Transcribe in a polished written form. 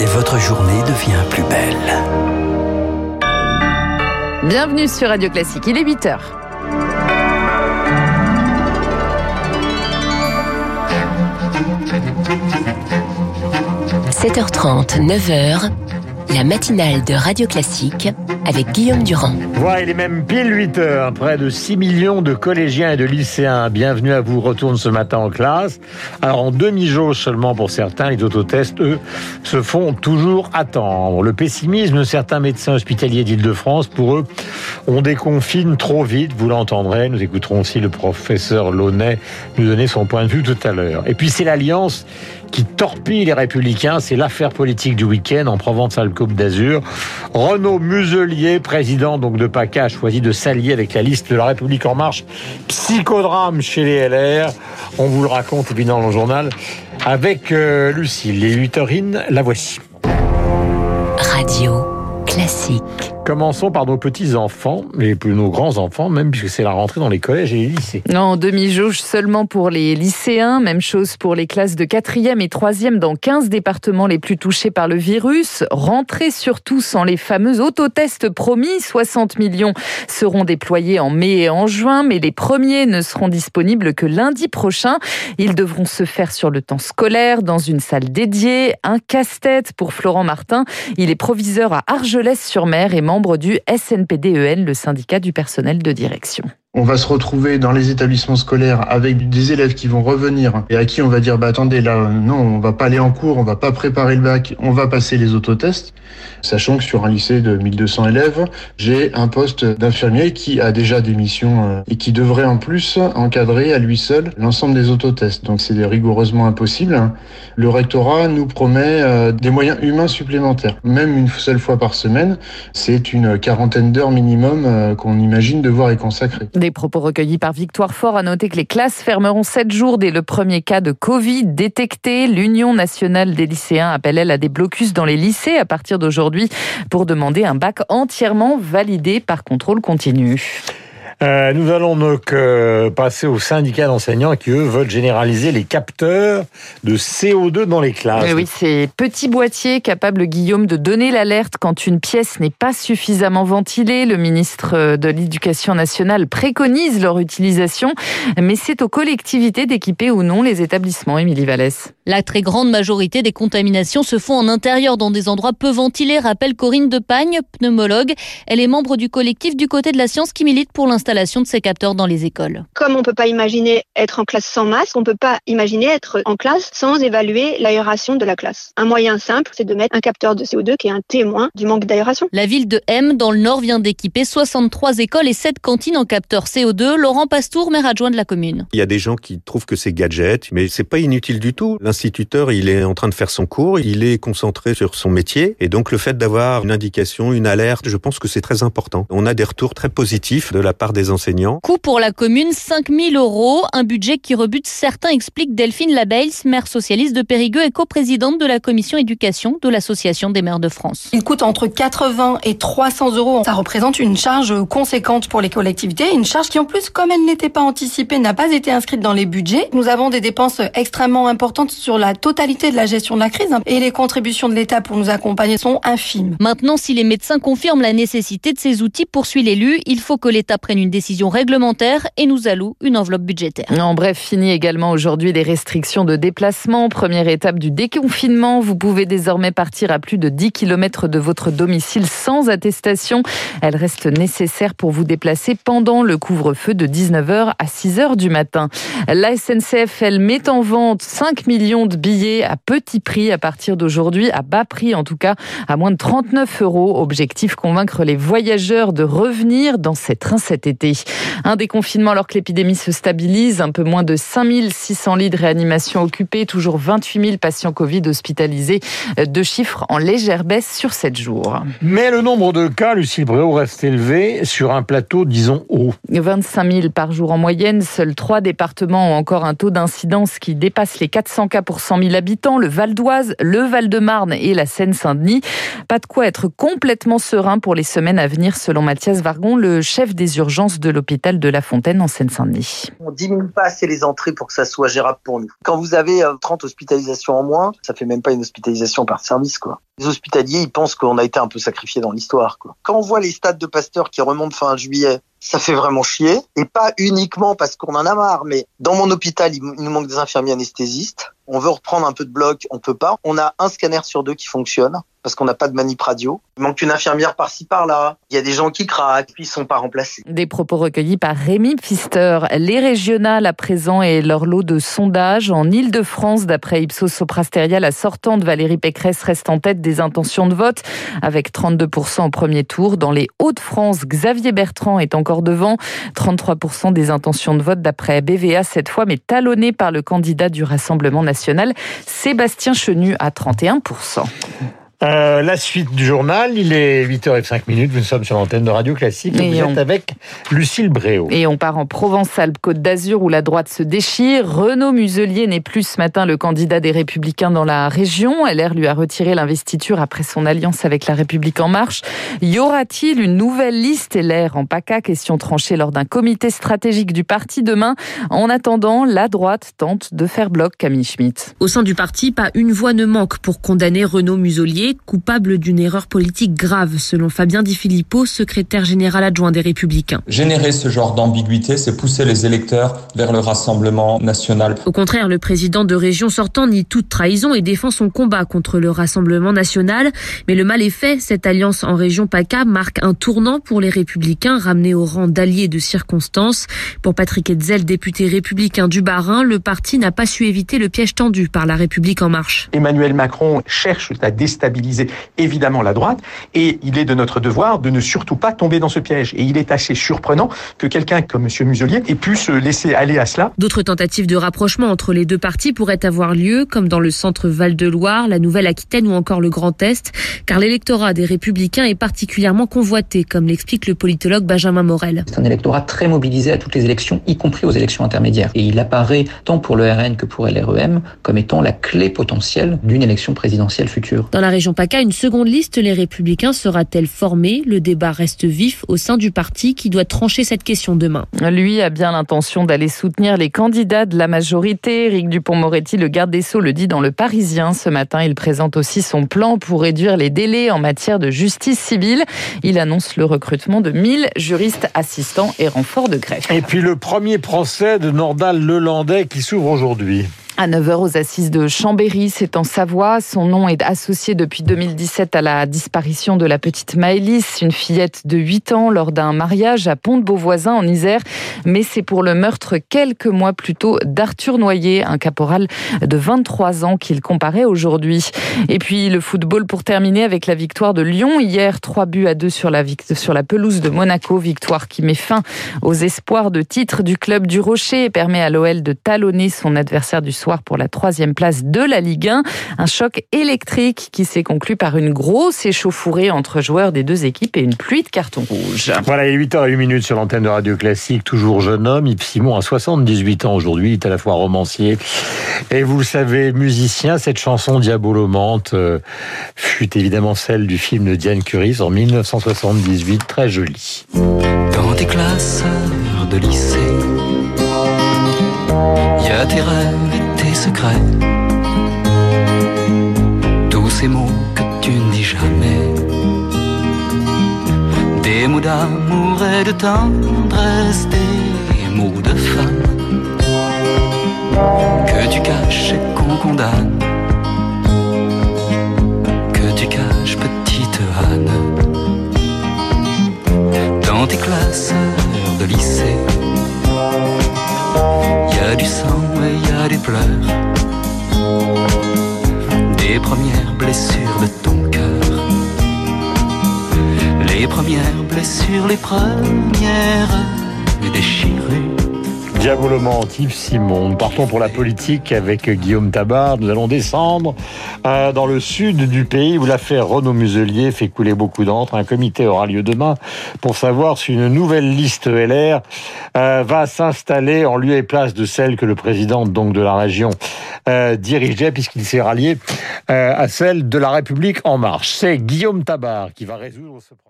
et votre journée devient plus belle. Bienvenue sur Radio Classique, il est 8h. – 7h30, 9h, la matinale de Radio Classique avec Guillaume Durand. Voilà, il est même pile 8h, près de 6 millions de collégiens et de lycéens. Bienvenue à vous, retournent ce matin en classe. Alors en demi-jauge seulement pour certains, les autotests, eux, se font toujours attendre. Le pessimisme de certains médecins hospitaliers d'Île-de-France, pour eux, on déconfine trop vite, vous l'entendrez. Nous écouterons aussi le professeur Launay nous donner son point de vue tout à l'heure. Et puis c'est l'alliance qui torpille les Républicains, c'est l'affaire politique du week-end en Provence-Alpes-Côte d'Azur. Renaud Muselier, président donc de PACA, a choisi de s'allier avec la liste de La République en Marche. Psychodrame chez les LR, on vous le raconte évidemment dans le journal avec Lucie Leuthurine, la voici. Radio Classique. Commençons par nos petits-enfants, et nos grands-enfants même, puisque c'est la rentrée dans les collèges et les lycées. Non, demi-jauge seulement pour les lycéens, même chose pour les classes de 4e et 3e dans 15 départements les plus touchés par le virus. Rentrée surtout sans les fameux autotests promis, 60 millions seront déployés en mai et en juin, mais les premiers ne seront disponibles que lundi prochain. Ils devront se faire sur le temps scolaire, dans une salle dédiée, un casse-tête pour Florent Martin. Il est proviseur à Argelès-sur-Mer et membre du SNPDEN, le syndicat du personnel de direction. On va se retrouver dans les établissements scolaires avec des élèves qui vont revenir et à qui on va dire attendez, là non, on va pas aller en cours, on va pas préparer le bac, on va passer les autotests, sachant que sur un lycée de 1200 élèves, j'ai un poste d'infirmier qui a déjà des missions et qui devrait en plus encadrer à lui seul l'ensemble des autotests. Donc c'est rigoureusement impossible. Le rectorat nous promet des moyens humains supplémentaires, même une seule fois par semaine, c'est une quarantaine d'heures minimum qu'on imagine devoir y consacrer. Des propos recueillis par Victoire Fort. À noter que les classes fermeront 7 jours dès le premier cas de Covid détecté. L'Union nationale des lycéens appelle, elle, à des blocus dans les lycées à partir d'aujourd'hui pour demander un bac entièrement validé par contrôle continu. Nous allons donc passer aux syndicats d'enseignants qui, eux, veulent généraliser les capteurs de CO2 dans les classes. Mais oui, ces petits boîtiers capables, Guillaume, de donner l'alerte quand une pièce n'est pas suffisamment ventilée. Le ministre de l'Éducation nationale préconise leur utilisation, mais c'est aux collectivités d'équiper ou non les établissements. Émilie Vallès. La très grande majorité des contaminations se font en intérieur, dans des endroits peu ventilés, rappelle Corinne Depagne, pneumologue. Elle est membre du collectif Du Côté de la Science qui milite pour l'instant de ces capteurs dans les écoles. Comme on ne peut pas imaginer être en classe sans masque, on ne peut pas imaginer être en classe sans évaluer l'aération de la classe. Un moyen simple, c'est de mettre un capteur de CO2 qui est un témoin du manque d'aération. La ville de M, dans le Nord, vient d'équiper 63 écoles et 7 cantines en capteurs CO2. Laurent Pastour, maire adjoint de la commune. Il y a des gens qui trouvent que c'est gadget, mais c'est pas inutile du tout. L'instituteur, il est en train de faire son cours, il est concentré sur son métier, et donc le fait d'avoir une indication, une alerte, je pense que c'est très important. On a des retours très positifs de la part des enseignants. Coût pour la commune, 5 000 €. Un budget qui rebute certains, explique Delphine Labeilles, maire socialiste de Périgueux et coprésidente de la commission éducation de l'Association des maires de France. Il coûte entre 80 et 300 €. Ça représente une charge conséquente pour les collectivités, une charge qui en plus, comme elle n'était pas anticipée, n'a pas été inscrite dans les budgets. Nous avons des dépenses extrêmement importantes sur la totalité de la gestion de la crise et les contributions de l'État pour nous accompagner sont infimes. Maintenant, si les médecins confirment la nécessité de ces outils, poursuit l'élu, il faut que l'État prenne une décision réglementaire et nous alloue une enveloppe budgétaire. En bref, fini également aujourd'hui les restrictions de déplacement. Première étape du déconfinement, vous pouvez désormais partir à plus de 10 km de votre domicile sans attestation. Elle reste nécessaire pour vous déplacer pendant le couvre-feu de 19h à 6h du matin. La SNCF, elle, met en vente 5 millions de billets à petit prix à partir d'aujourd'hui, à bas prix en tout cas, à moins de 39 €. Objectif, convaincre les voyageurs de revenir dans ces trains cet été. Un déconfinement alors que l'épidémie se stabilise, un peu moins de 5 600 lits de réanimation occupés, toujours 28 000 patients Covid hospitalisés, deux chiffres en légère baisse sur 7 jours. Mais le nombre de cas, Lucille Bréau, reste élevé sur un plateau, disons, haut. 25 000 par jour en moyenne, seuls 3 départements ont encore un taux d'incidence qui dépasse les 400 cas PACA pour 100 000 habitants, le Val d'Oise, le Val-de-Marne et la Seine-Saint-Denis. Pas de quoi être complètement serein pour les semaines à venir, selon Mathias Vargon, le chef des urgences de l'hôpital de La Fontaine en Seine-Saint-Denis. On ne diminue pas assez les entrées pour que ça soit gérable pour nous. Quand vous avez 30 hospitalisations en moins, ça fait même pas une hospitalisation par service, quoi. Les hospitaliers, ils pensent qu'on a été un peu sacrifiés dans l'histoire, quoi. Quand on voit les stats de Pasteur qui remontent fin juillet, ça fait vraiment chier. Et pas uniquement parce qu'on en a marre, mais dans mon hôpital, il nous manque des infirmiers anesthésistes. On veut reprendre un peu de bloc, on peut pas. On a un scanner sur deux qui fonctionne parce qu'on n'a pas de manip radio. Il manque une infirmière par-ci, par-là. Il y a des gens qui craquent, puis ils ne sont pas remplacés. Des propos recueillis par Rémi Pfister. Les régionales à présent et leur lot de sondages. En Ile-de-France, d'après Ipsos Soprasteria, la sortante Valérie Pécresse reste en tête des intentions de vote, avec 32% au premier tour. Dans les Hauts-de-France, Xavier Bertrand est encore devant. 33% des intentions de vote d'après BVA cette fois, mais talonné par le candidat du Rassemblement national, Sébastien Chenu, à 31%. La suite du journal, il est 8h05, nous sommes sur l'antenne de Radio Classique et vous êtes avec Lucille Bréau. Et on part en Provence-Alpes-Côte d'Azur où la droite se déchire. Renaud Muselier n'est plus ce matin le candidat des Républicains dans la région. LR lui a retiré l'investiture après son alliance avec La République en Marche. Y aura-t-il une nouvelle liste LR en PACA? Question tranchée lors d'un comité stratégique du parti demain. En attendant, la droite tente de faire bloc, Camille Schmitt. Au sein du parti, pas une voix ne manque pour condamner Renaud Muselier, coupable d'une erreur politique grave, selon Fabien Di Filippo, secrétaire général adjoint des Républicains. Générer ce genre d'ambiguïté, c'est pousser les électeurs vers le Rassemblement national. Au contraire, le président de région sortant nie toute trahison et défend son combat contre le Rassemblement national. Mais le mal est fait, cette alliance en région PACA marque un tournant pour les Républicains, ramenés au rang d'alliés de circonstance. Pour Patrick Etzel, député républicain du Bas-Rhin, le parti n'a pas su éviter le piège tendu par La République en Marche. Emmanuel Macron cherche à déstabiliser évidemment la droite, et il est de notre devoir de ne surtout pas tomber dans ce piège. Et il est assez surprenant que quelqu'un comme M. Muselier ait pu se laisser aller à cela. D'autres tentatives de rapprochement entre les deux partis pourraient avoir lieu, comme dans le centre Val-de-Loire, la Nouvelle-Aquitaine ou encore le Grand Est, car l'électorat des Républicains est particulièrement convoité, comme l'explique le politologue Benjamin Morel. C'est un électorat très mobilisé à toutes les élections, y compris aux élections intermédiaires. Et il apparaît, tant pour le RN que pour LREM, comme étant la clé potentielle d'une élection présidentielle future. Dans la région PACA, une seconde liste, les Républicains, sera-t-elle formée? Le débat reste vif au sein du parti qui doit trancher cette question demain. Lui a bien l'intention d'aller soutenir les candidats de la majorité. Éric Dupond-Moretti, le garde des Sceaux, le dit dans Le Parisien. Ce matin, il présente aussi son plan pour réduire les délais en matière de justice civile. Il annonce le recrutement de 1000 juristes assistants et renforts de greffe. Et puis le premier procès de Nordal-Lelandais qui s'ouvre aujourd'hui. À 9h aux assises de Chambéry, c'est en Savoie. Son nom est associé depuis 2017 à la disparition de la petite Maëlys, une fillette de 8 ans lors d'un mariage à Pont-de-Beauvoisin en Isère. Mais c'est pour le meurtre quelques mois plus tôt d'Arthur Noyer, un caporal de 23 ans qu'il comparait aujourd'hui. Et puis le football pour terminer avec la victoire de Lyon. Hier, 3-2 sur la pelouse de Monaco. Victoire qui met fin aux espoirs de titre du club du Rocher et permet à l'OL de talonner son adversaire du soir pour la 3e place de la Ligue 1. Un choc électrique qui s'est conclu par une grosse échauffourée entre joueurs des deux équipes et une pluie de cartons rouges. Voilà, il est 8h08 sur l'antenne de Radio Classique. Toujours jeune homme, Yves Simon a 78 ans aujourd'hui. Il est à la fois romancier et, vous le savez, musicien. Cette chanson diabolomante fut évidemment celle du film de Diane Curie en 1978. Très jolie. Dans tes classes de lycée, il y a tes rêves et tes secrets, tous ces mots que tu ne dis jamais, des mots d'amour et de tendresse, des mots de femme que tu caches et qu'on condamne, que tu caches, petite Anne. Dans tes classes de lycée, il y a du sang et il y a des pleurs, des premières blessures de ton cœur, les premières blessures, les premières déchirures. Diabolement, Yves Simon. Nous partons pour la politique avec Guillaume Tabard. Nous allons descendre dans le sud du pays où l'affaire Renaud Muselier fait couler beaucoup d'encre. Un comité aura lieu demain pour savoir si une nouvelle liste LR va s'installer en lieu et place de celle que le président donc de la région dirigeait, puisqu'il s'est rallié à celle de La République en Marche. C'est Guillaume Tabard qui va résoudre ce problème.